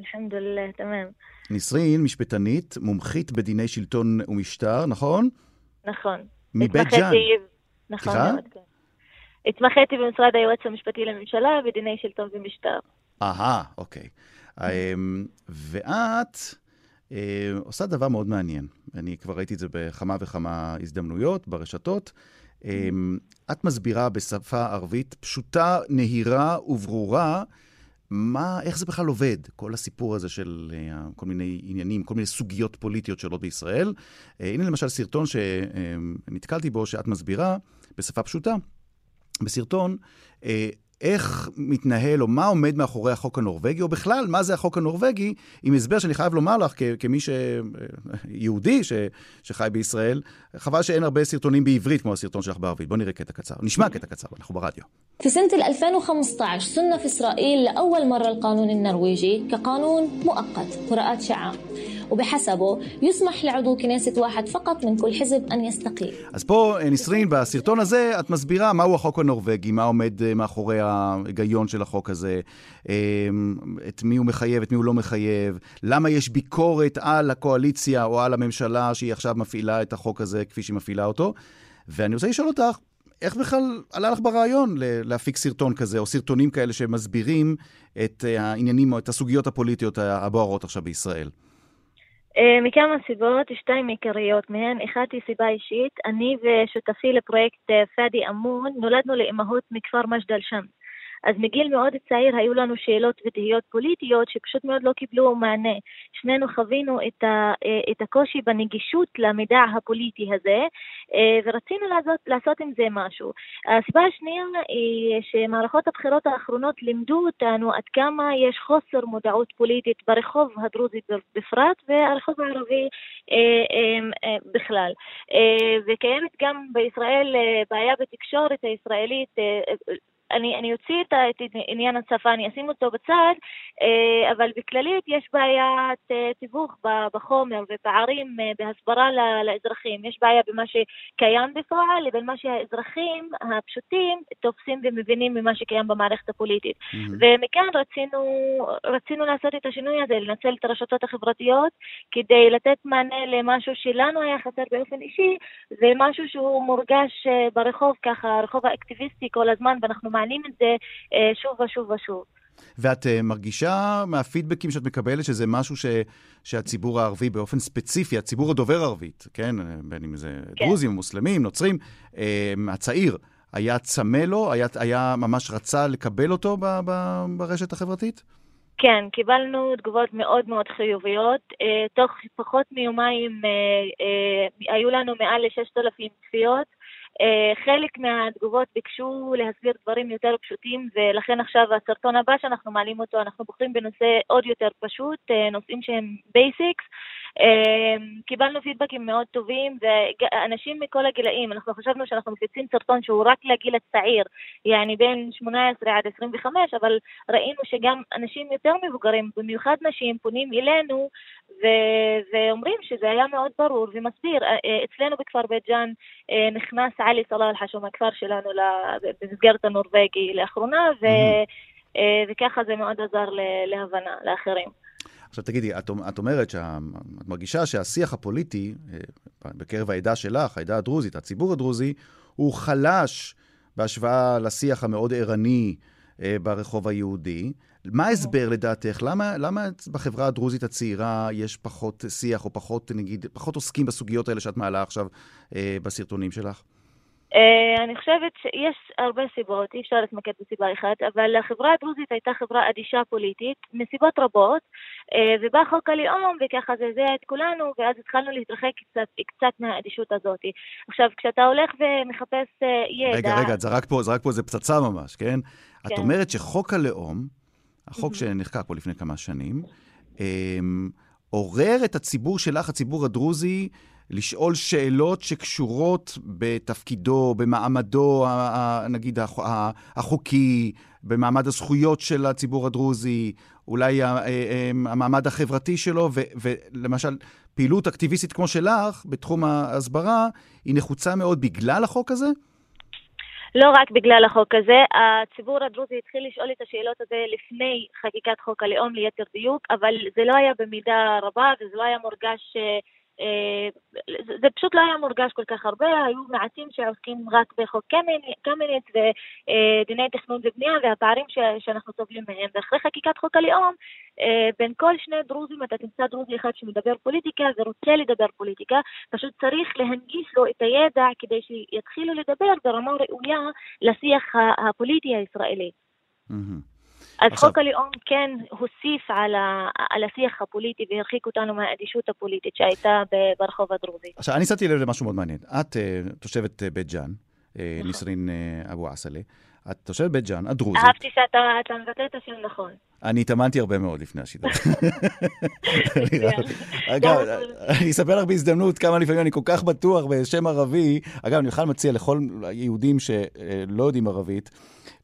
אלחמדוללה, תמם. נסרין, משפטנית, מומחית בדיני שלטון ומשטר, נכון? נכון. מבית ג'אן. נכון. התמחיתי במשרד היועץ המשפטי לממשלה בדיני שלטון ומשטר. אוקיי. ואת עושה דבר מאוד מעניין. אני כבר ראיתי את זה בכמה וכמה הזדמנויות, ברשתות. את מסבירה בשפה ערבית פשוטה, נהירה וברורה, איך זה בכלל עובד, כל הסיפור הזה של כל מיני עניינים, כל מיני סוגיות פוליטיות שעולות בישראל. הנה למשל סרטון שנתקלתי בו, שאת מסבירה בשפה פשוטה, בסרטון, איך מתנהל או מה עומד מאחורי החוק הנורווגי, או בכלל מה זה החוק הנורווגי, עם הסבר שאני חייב לומר לך, כמי יהודי שחי בישראל, חבל שאין הרבה סרטונים בעברית כמו הסרטון שלך בערבית. בוא נראה קטע קצר, נשמע קטע קצר, אנחנו ברדיו. في سنة 2015 سن في إسرائيل لأول مرة القانون النرويجي كقانون مؤقت قراءات شعب وبحسبه يسمح لعضو كنيسة واحد فقط من كل حزب أن يستقيل. אז פה נסרין, בסרטון הזה את מסבירה מהו החוק הנורווגי, מה עומד מאחורי ההיגיון של החוק הזה, את מי הוא מחייב, את מי הוא לא מחייב, למה יש ביקורת על הקואליציה או על הממשלה שהיא עכשיו מפעילה את החוק הזה כפי שהיא מפעילה אותו. ואני רוצה לשאול אותך, איך בכלל עלה לך ברעיון להפיק סרטון כזה, או סרטונים כאלה שמסבירים את העניינים או את הסוגיות הפוליטיות הבוערות עכשיו בישראל? מכמה סיבות, שתיים עיקריות מהן. אחת היא סיבה אישית, אני ושותפי לפרויקט פאדי אמון נולדנו לאמהות מכפר מג'דל שמס. אז מגיל מאוד צעיר היו לנו שאלות ותהיות פוליטיות שפשוט מאוד לא קיבלו מענה. שנינו חווינו את הקושי בנגישות למידע הפוליטי הזה, ורצינו לעשות עם זה משהו. הסיבה השנייה היא שמערכות הבחירות האחרונות לימדו אותנו עד כמה יש חוסר מודעות פוליטית ברחוב הדרוזי בפרט, והרחוב הערבי בכלל. וקיימת גם בישראל בעיה בתקשורת הישראלית, אני אוציא את עניין הצפה, אני אשים אותו בצד, אבל בכללית יש בעיית תיווך בחומר ופערים בהסברה לאזרחים. יש בעיה במה שקיים בפועל, לבין מה שהאזרחים הפשוטים תופסים ומבינים ממה שקיים במערכת הפוליטית. ומכאן רצינו לעשות את השינוי הזה, לנצל את הרשתות החברתיות, כדי לתת מענה למשהו שלנו היה חסר באופן אישי, ומשהו שהוא מורגש ברחוב ככה, הרחוב האקטיביסטי כל הזמן, ואנחנו מעלים את זה שוב ושוב ושוב. ואת מרגישה מהפידבקים שאת מקבלת שזה משהו שהציבור הערבי באופן ספציפי, הציבור הדובר ערבית, כן? בין אם זה דרוזים, מוסלמים, נוצרים, הצעיר, היה צמא לו, היה ממש רצה לקבל אותו ברשת החברתית? כן, קיבלנו תגובות מאוד מאוד חיוביות. תוך פחות מיומיים היו לנו מעל ל-6,000 צפיות, חלק מהתגובות ביקשו להסביר דברים יותר פשוטים, ולכן עכשיו הסרטון הבא שאנחנו מעלים אותו, אנחנו בוחרים בנושא עוד יותר פשוט, נושאים שהם בייסיקס. קיבלנו פידבקים מאוד טובים, ואנשים מכל הגילאים, אנחנו חשבנו שאנחנו מפיצים סרטון שהוא רק לגיל הצעיר, يعني בין 18 עד 25, אבל ראינו שגם אנשים יותר מבוגרים, במיוחד נשים, פונים אלינו, ואומרים שזה היה מאוד ברור ומסביר. אצלנו בכפר בית ג'אן נכנס עלי סלאל חשום, הכפר שלנו, במסגרת הנורבגי לאחרונה, וככה זה מאוד עזר להבנה לאחרים. עכשיו תגידי, את אומרת שאת מרגישה שהשיח הפוליטי בקרב העדה שלך, העדה הדרוזית, הציבור הדרוזי, הוא חלש בהשוואה לשיח המאוד עירני ברחוב היהודי. מה הסבר לדעתך? למה בחברה הדרוזית הצעירה יש פחות שיח או פחות, נגיד, פחות עוסקים בסוגיות האלה שאת מעלה עכשיו בסרטונים שלך? אני חושבת שיש הרבה סיבות, אי אפשר להתמקד בסיבה אחת, אבל החברה הדרוזית הייתה חברה אדישה פוליטית, מסיבות רבות, ובא חוק הלאום וככה זה את כולנו, ואז התחלנו להתרחק קצת מהאדישות הזאת. עכשיו, כשאתה הולך ומחפש ידע... רגע, זרק פה זה פצצה ממש, כן? כן. את אומרת שחוק הלאום, החוק שנחקק פה לפני כמה שנים, עורר את הציבור שלך, הציבור הדרוזי, לשאול שאלות שקשורות בתפקידו, במעמדו, נגיד, החוקי, במעמד הזכויות של הציבור הדרוזי, אולי המעמד החברתי שלו, ולמשל, פעילות אקטיביסטית כמו שלך, בתחום ההסברה, היא נחוצה מאוד בגלל החוק הזה? לא רק בגלל החוק הזה, הציבור הדרוזי התחיל לשאול את השאלות הזה לפני חקיקת חוק הלאום ליתר דיוק, אבל זה לא היה במידה רבה, וזה לא היה מורגש... זה פשוט לא היה מורגש כל כך הרבה, היו מעטים שעוסקים רק בחוק קמיניץ ודיני תכנון ובנייה והפערים שאנחנו סובלים מהם, ואחרי חקיקת חוק הלאום בין כל שני דרוזים אתה תמצא דרוזי אחד שמדבר פוליטיקה ורוצה לדבר פוליטיקה, פשוט צריך להנגיש לו את הידע כדי שיתחילו לדבר ברמה ראויה לשיח הפוליטי הישראלי. אז חוק הלאום כן הוסיף על השיח הפוליטי והרחיק אותנו מהאדישות הפוליטית שהייתה ברחוב הדרוזי. עכשיו, אני ניסיתי לב למשהו מאוד מעניין. את תושבת בית ג'אן, נסרין אבו עסלה. את תושבת בית ג'אן, את דרוזית. אהבתי שאתה מבטא את השם נכון. אני התאמנתי הרבה מאוד לפני השידור. אגב, אני אספר לך בהזדמנות כמה לפעמים אני כל כך בטוח בשם ערבי. אגב, אני בכלל מציע לכל יהודים שלא יודעים ערבית,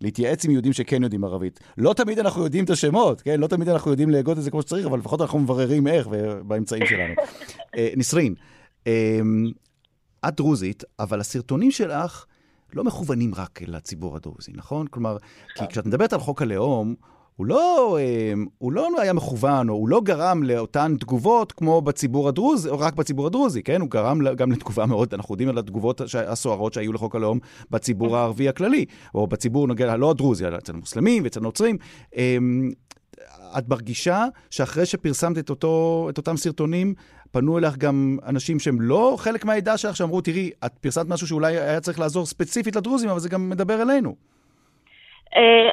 להתייעץ עם יהודים שכן יודעים ערבית. לא תמיד אנחנו יודעים את השמות, כן? לא תמיד אנחנו יודעים להגות את זה כמו שצריך, אבל לפחות אנחנו מבררים איך באמצעים שלנו. נסרין, את דרוזית, אבל הסרטונים שלך לא מכוונים רק לציבור הדרוזי, נכון? כלומר, כי כשאת מדברת על חוק הלאום, הוא לא היה מכוון, או הוא לא גרם לאותן תגובות כמו בציבור הדרוזי, או רק בציבור הדרוזי, כן? הוא גרם גם לתגובה מאוד, אנחנו יודעים על התגובות הסוערות שהיו לחוק הלאום בציבור הערבי הכללי, או בציבור נוגע, לא הדרוזי, אלא אצל מוסלמים ואצל נוצרים. את מרגישה שאחרי שפרסמת את אותם סרטונים, פנו אליך גם אנשים שהם לא חלק מהעדה שלך, שאמרו, תראי, את פרסמת משהו שאולי היה צריך לעזור ספציפית לדרוזים, אבל זה גם מדבר אלינו.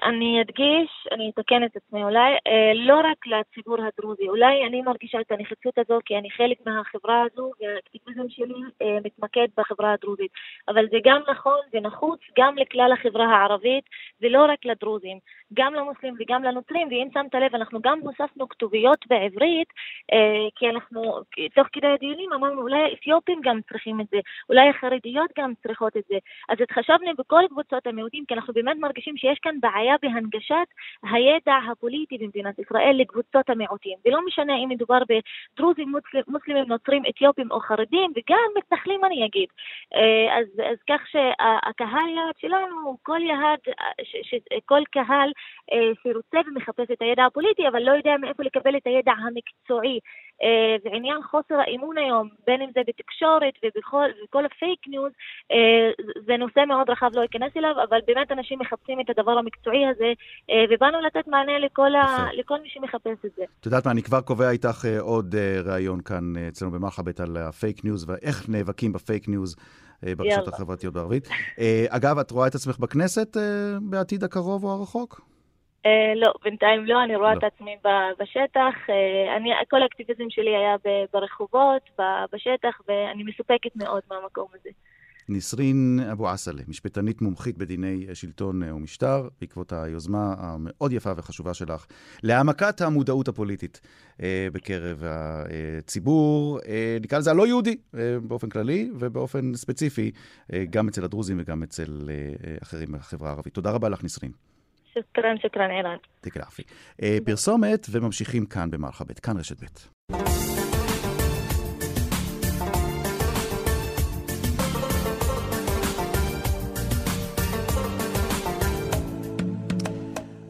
אני אדגיש, אני אתקן את עצמי אולי, לא רק לציבור הדרוזי, אולי אני מרגישה את הנחיצות הזו כי אני חלק מהחברה הזו והאקטיביזם שלי מתמקד בחברה הדרוזית, אבל זה גם נכון ונחוץ גם לכלל החברה הערבית ולא רק לדרוזים, גם למוסלמים וגם לנוצרים, ואם שמת לב אנחנו גם הוספנו כתוביות בעברית כי אנחנו תוך כדי הדיונים אמרנו אולי אתיופים גם צריכים את זה, אולי החרדיות גם צריכות את זה, אז התחשבנו בכל קבוצות המיעוטים כי אנחנו באמת מרגישים שיש כאן בעיה בהנגשת הידע הפוליטי במדינת ישראל לקבוצות המיעוטים, ולא משנה אם מדובר בדרוזים, מוסלמים, נוצרים, אתיופים או חרדים, וגם מתנחלים אני אגיד. אז כך שהקהל שלנו, כל קהל שרוצה ומחפש את הידע הפוליטי, אבל לא יודע מאיפה לקבל את הידע המקצועי, ועניין חוסר האמון היום, בין אם זה בתקשורת ובכל הפייק ניוז, זה נושא מאוד רחב, לא אכנס אליו, אבל באמת אנשים מחפשים את הדבר המקצועי הזה, ובאנו לתת מענה לכל מי שמחפש את זה. את יודעת מה, אני כבר קובע איתך עוד ראיון כאן אצלנו במרחאבית על הפייק ניוז, ואיך נאבקים בפייק ניוז ברשתות החברתיות בערבית. אגב, את רואה את עצמך בכנסת בעתיד הקרוב או הרחוק? לא, בינתיים לא, אני רואה את עצמי בשטח, כל האקטיביזם שלי היה ברחובות, בשטח, ואני מסופקת מאוד מהמקום הזה. נסרין אבו עסלה, משפטנית מומחית בדיני שלטון ומשטר, בעקבות היוזמה המאוד יפה וחשובה שלך להעמקת המודעות הפוליטית בקרב הציבור, נקרא לזה הלא יהודי באופן כללי ובאופן ספציפי, גם אצל הדרוזים וגם אצל אחרים בחברה הערבית. תודה רבה לך נסרין. שוקרן, שוקרן ערן. תקרפי. פרסומת וממשיכים כאן במרחאבית, כאן רשת בית.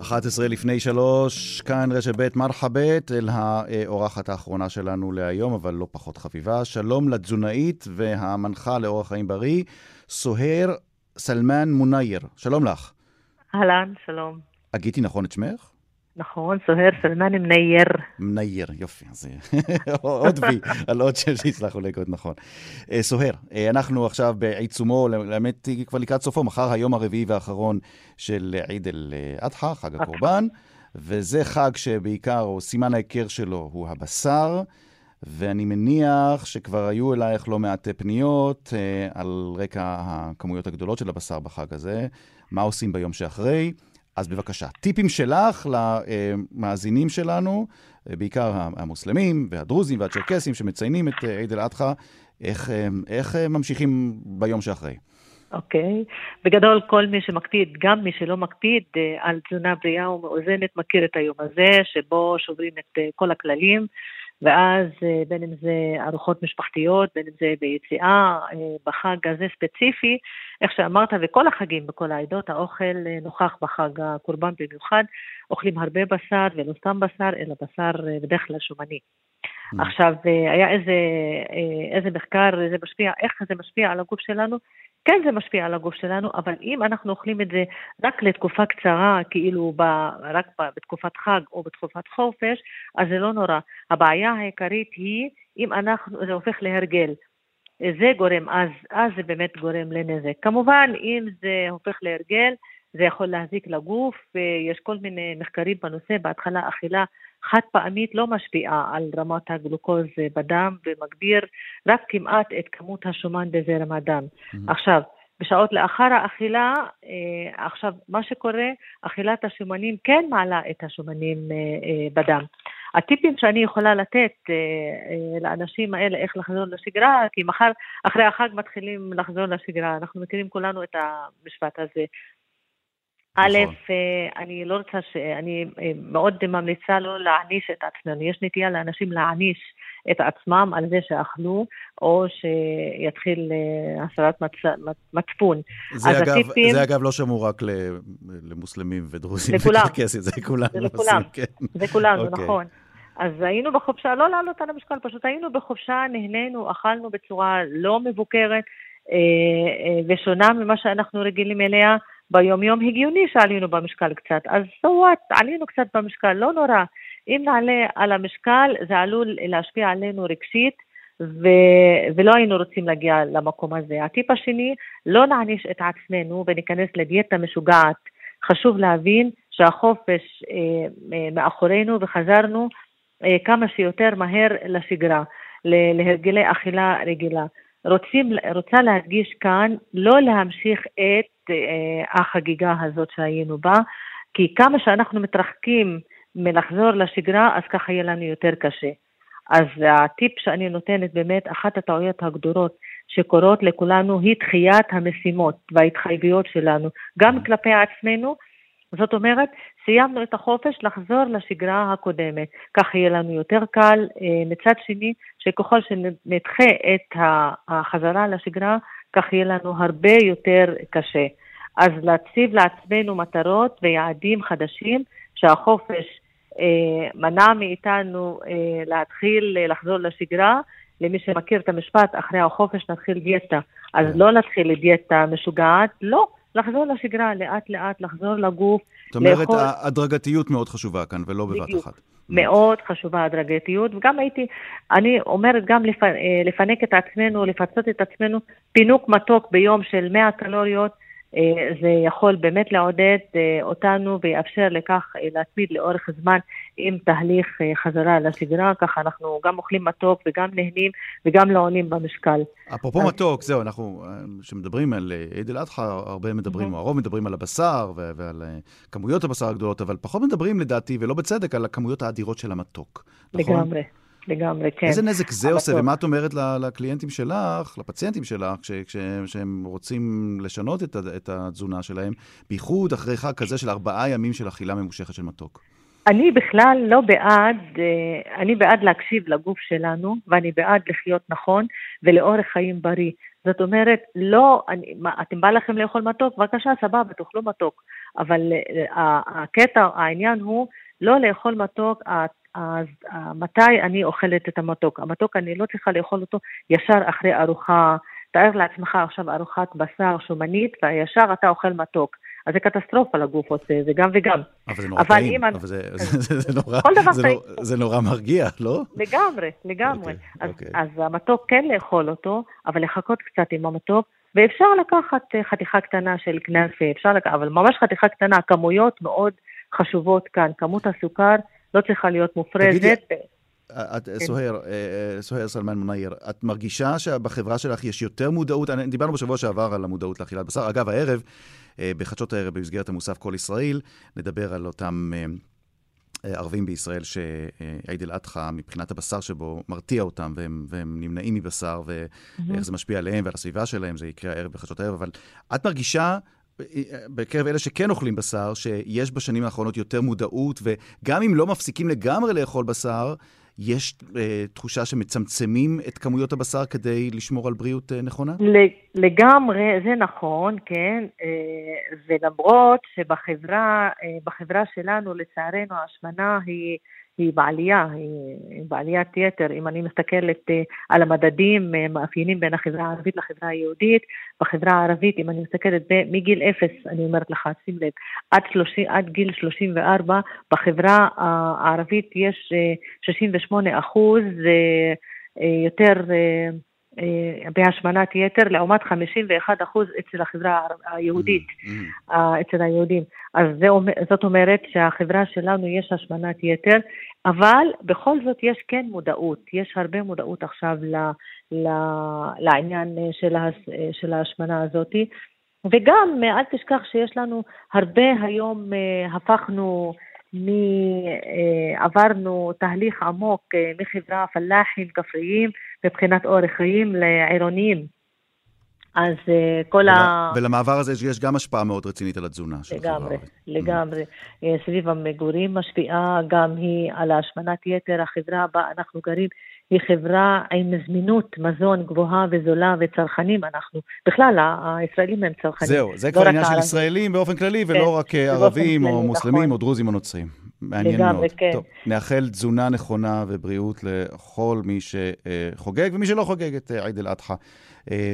אחת עשרה לפני 3, כאן רשת בית מרחאבית, אל האורחת האחרונה שלנו להיום, אבל לא פחות חביבה. שלום לתזונאית והמנחה לאורח חיים בריא, סוהיר סלמן מוניר. שלום לך. אהלן, שלום. הגיתי נכון את שמך? נכון, סוהיר סלמן מניר. מניר, יופי. עוד וי, על עוד שם שהצלחו להגעות נכון. סוהיר, אנחנו עכשיו בעיצומו, באמת כבר לקראת סופו, מחר היום הרביעי והאחרון של עיד אל-אדחא, חג הקורבן, וזה חג שבעיקר, או סימן ההיכר שלו, הוא הבשר, ואני מניח שכבר היו אלייך לא מעט פניות על רקע הכמויות הגדולות של הבשר בחג הזה, מה עושים ביום שאחרי. אז בבקשה, טיפים שלך למאזינים שלנו, בעיקר המוסלמים והדרוזים והצ'רקסים שמציינים את עיד אל-אדחא, איך ממשיכים ביום שאחרי? אוקיי. בגדול, כל מי שמקפיד, גם מי שלא מקפיד על תזונה בריאה ומאוזנת, מכיר את היום הזה שבו שוברים את כל הכללים, ואז בין אם זה ארוחות משפחתיות, בין אם זה ביציאה, בחג הזה ספציפי, איך שאמרת, וכל החגים בכל העדות, האוכל נוכח בחג הקורבן במיוחד, אוכלים הרבה בשר, ולא סתם בשר, אלא בשר בדרך כלל שומני. עכשיו, היה איזה מחקר, איך זה משפיע על הגוף שלנו? כן, זה משפיע על הגוף שלנו, אבל אם אנחנו אוכלים את זה רק לתקופה קצרה, כאילו רק בתקופת חג או בתקופת חופש, אז זה לא נורא. הבעיה העיקרית היא, אם זה הופך להרגל, זה גורם, אז זה באמת גורם לנזק. כמובן, אם זה הופך להרגל, זה יכול להזיק לגוף, ויש כל מיני מחקרים בנושא. בהתחלה אכילה חד פעמית לא משפיעה על רמת הגלוקוז בדם, ומגביר רק כמעט את כמות השומן בזרם הדם. עכשיו, בשעות לאחר האכילה, עכשיו מה שקורה, אכילת השומנים כן מעלה את השומנים בדם. הטיפים שאני יכולה לתת לאנשים האלה איך לחזור לשגרה, כי מחר, אחרי החג מתחילים לחזור לשגרה, אנחנו מכירים כולנו את המשפט הזה. א', אני לא רוצה שאני מאוד ממליצה לא להעניש את עצמנו. יש נטייה לאנשים להעניש את עצמם על זה שאכלו, או שיתחיל הסרת מצפון. זה אגב לא שמור רק למוסלמים ודרוזים וצ'רקסים, זה כולם. זה כולם, נכון. אז היינו בחופשה, לא לעלות על המשקל, פשוט היינו בחופשה, נהנינו, אכלנו בצורה לא מבוקרת, ושונה ממה שאנחנו רגילים אליה, ביום יום הגיוני שעלינו במשקל קצת, אז סוואט, עלינו קצת במשקל, לא נורא. אם נעלה על המשקל, זה עלול להשפיע עלינו רגשית, ולא היינו רוצים להגיע למקום הזה. הטיפ השני, לא נעניש את עצמנו וניכנס לדיאטה משוגעת. חשוב להבין שהחופש מאחורינו וחזרנו כמה שיותר מהר לשגרה, להרגלי אכילה רגילה. רוצה להדגיש כאן, לא להמשיך את החגיגה הזאת שהיינו בה, כי כמה שאנחנו מתרחקים מלחזור לשגרה, אז ככה יהיה לנו יותר קשה. אז הטיפ שאני נותנת באמת, אחת הטעויות הגדולות שקורות לכולנו, היא דחיית המשימות וההתחייבויות שלנו, גם כלפי עצמנו, זאת אומרת, סיימנו את החופש לחזור לשגרה הקודמת, כך יהיה לנו יותר קל. מצד שני, שככל שנדחה את החזרה לשגרה, כך יהיה לנו הרבה יותר קשה. אז להציב לעצמנו מטרות ויעדים חדשים, שהחופש מנע מאיתנו להתחיל לחזור לשגרה. למי שמכיר את המשפט, אחרי החופש נתחיל דיאטה, אז לא נתחיל לדיאטה משוגעת, לא. לחזור לשגרה, לאט לאט, לחזור לגוף. זאת אומרת, ההדרגתיות מאוד חשובה כאן, ולא בבת אחת. מאוד חשובה ההדרגתיות, וגם אני אומרת גם לפנק את עצמנו, לפצות את עצמנו, פינוק מתוק ביום של 100 קלוריות, זה יכול באמת לעודד אותנו ויאפשר לכך להתמיד לאורך זמן עם תהליך חזרה לשגרה, ככה אנחנו גם אוכלים מתוק וגם נהנים וגם לא עונים במשקל. אפרופו מתוק, זהו, אנחנו שמדברים על עיד אל אדחא, הרבה מדברים, או הרוב מדברים על הבשר ועל כמויות הבשר הגדולות, אבל פחות מדברים לדעתי, ולא בצדק, על הכמויות האדירות של המתוק. לגמרי. לגמרי, כן. איזה נזק זה עושה, ומה את אומרת לקליינטים שלך, לפציינטים שלך, כשהם רוצים לשנות את התזונה שלהם, בייחוד אחרי חג כזה של 4 ימים של אכילה ממושכת של מתוק? אני בכלל לא בעד, אני בעד להקשיב לגוף שלנו, ואני בעד לחיות נכון, ולאורך חיים בריא. זאת אומרת, לא, אתם בא לכם לאכול מתוק, בבקשה, סבבה, תאכלו מתוק. אבל הקטע, העניין הוא, לא לאכול מתוק, אז מתי אני אוכלת את המתוק? המתוק אני לא צריכה לאכול אותו ישר אחרי ארוחה, תאר לעצמך עכשיו ארוחת בשר שומנית, וישר אתה אוכל מתוק. אז זה קטסטרופה לגוף עושה, זה גם וגם. אבל זה נורא טעים, אבל זה נורא מרגיע, לא? לגמרי, לגמרי. אז המתוק כן לאכול אותו, אבל לחכות קצת עם המתוק, ואפשר לקחת חתיכה קטנה של כנאפה, אבל ממש חתיכה קטנה, כמויות מאוד חשובות כאן, כמות הסוכר, לא צריכה להיות מופרזת. סוהיר סלמן מוניר, את מרגישה שבחברה שלך יש יותר מודעות? דיברנו בשבוע שעבר על המודעות לאכילת בשר. אגב, הערב, בחדשות הערב במסגרת המוסף כל ישראל, נדבר על אותם ערבים בישראל שעיד אל אדחא מבחינת הבשר שבו מרתיע אותם, והם נמנעים מבשר, ואיך זה משפיע עליהם ועל הסביבה שלהם. זה יקרה הערב בחדשות הערב. אבל את מרגישה בקרב אלה שכן אוכלים בשר, שיש בשנים האחרונות יותר מודעות, וגם אם לא מפסיקים לגמרי לאכול בשר, יש תחושה שמצמצמים את כמויות הבשר כדי לשמור על בריאות נכונה? לגמרי, זה נכון, כן. ולמרות שבחברה שלנו, לצערנו, ההשמנה היא בעלייה, היא בעליית יתר. אם אני מסתכלת על המדדים מאפיינים בין החברה הערבית לחברה היהודית, בחברה הערבית, אם אני מסתכלת מגיל 0, אני אומרת לך, שים לב, עד גיל 34, בחברה הערבית יש 68% יותר בהשמנת יתר, לעומת 51% אצל החברה היהודית, אצל היהודים. אז זאת אומרת שהחברה שלנו יש השמנת יתר, אבל בכל זאת יש כן מודעות, יש הרבה מודעות עכשיו לעניין של ההשמנה הזאת, וגם אל תשכח שיש לנו הרבה היום הפכנו, עברנו תהליך עמוק מחברה פלאחים כפריים מבחינת אורח חיים לעירוניים. אז כל ולמעבר הזה יש גם השפעה מאוד רצינית על התזונה של החברה. לגמרי. סביב המגורים משפיעה גם היא על השמנת יתר. החברה בה אנחנו גרים היא חברה עם זמינות מזון גבוהה וזולה וצרכנים. אנחנו בכלל הישראלים הם צרכנים. זהו, זה כבר עניין של ישראלים באופן כללי, ולא רק ערבים או מוסלמים או דרוזים או נוצרים. מעניין מאוד. טוב, נאחל תזונה נכונה ובריאות לכל מי שחוגג ומי שלא חוגג את עיד אל אדחא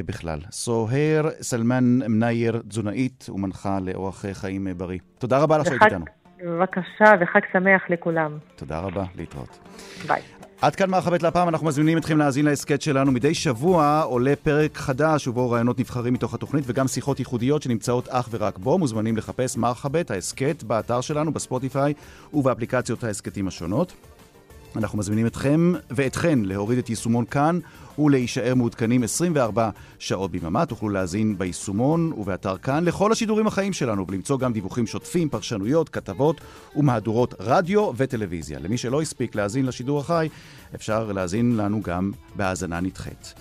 בכלל. סוהיר סלמן מניר, תזונאית ומנחה לאורח חיים בריא. תודה רבה לך שהיית איתנו. בבקשה, וחג שמח לכולם. תודה רבה, להתראות. ביי. עד כאן מרחאבית להפעם. אנחנו מזמינים אתכם להאזין להסכת שלנו. מדי שבוע עולה פרק חדש ובו רעיונות נבחרים מתוך התוכנית וגם שיחות ייחודיות שנמצאות אך ורק בו. מוזמנים לחפש מרחאבית ההסכת באתר שלנו, בספוטיפיי ובאפליקציות ההסכתים השונות. אנחנו מזמינים אתכם ואתכן להוריד את יישומון כאן ולהישאר מעודכנים 24 שעות ביממה. תוכלו להזין ביישומון ובאתר כאן לכל השידורים החיים שלנו, ולמצוא גם דיווחים שוטפים, פרשנויות, כתבות ומהדורות רדיו וטלוויזיה. למי שלא הספיק להזין לשידור החי, אפשר להזין לנו גם בהאזנה נדחית.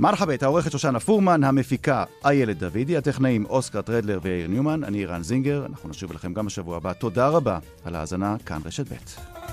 מרחאבית, העורכת שושנה פורמן, המפיקה איילת דוידי, הטכנאים אוסקר טרדלר ויאיר ניומן, אני ערן זינגר, אנחנו נשוב אליכם גם השבוע הבא. תודה רבה על ההאזנה, כאן רשת ב'.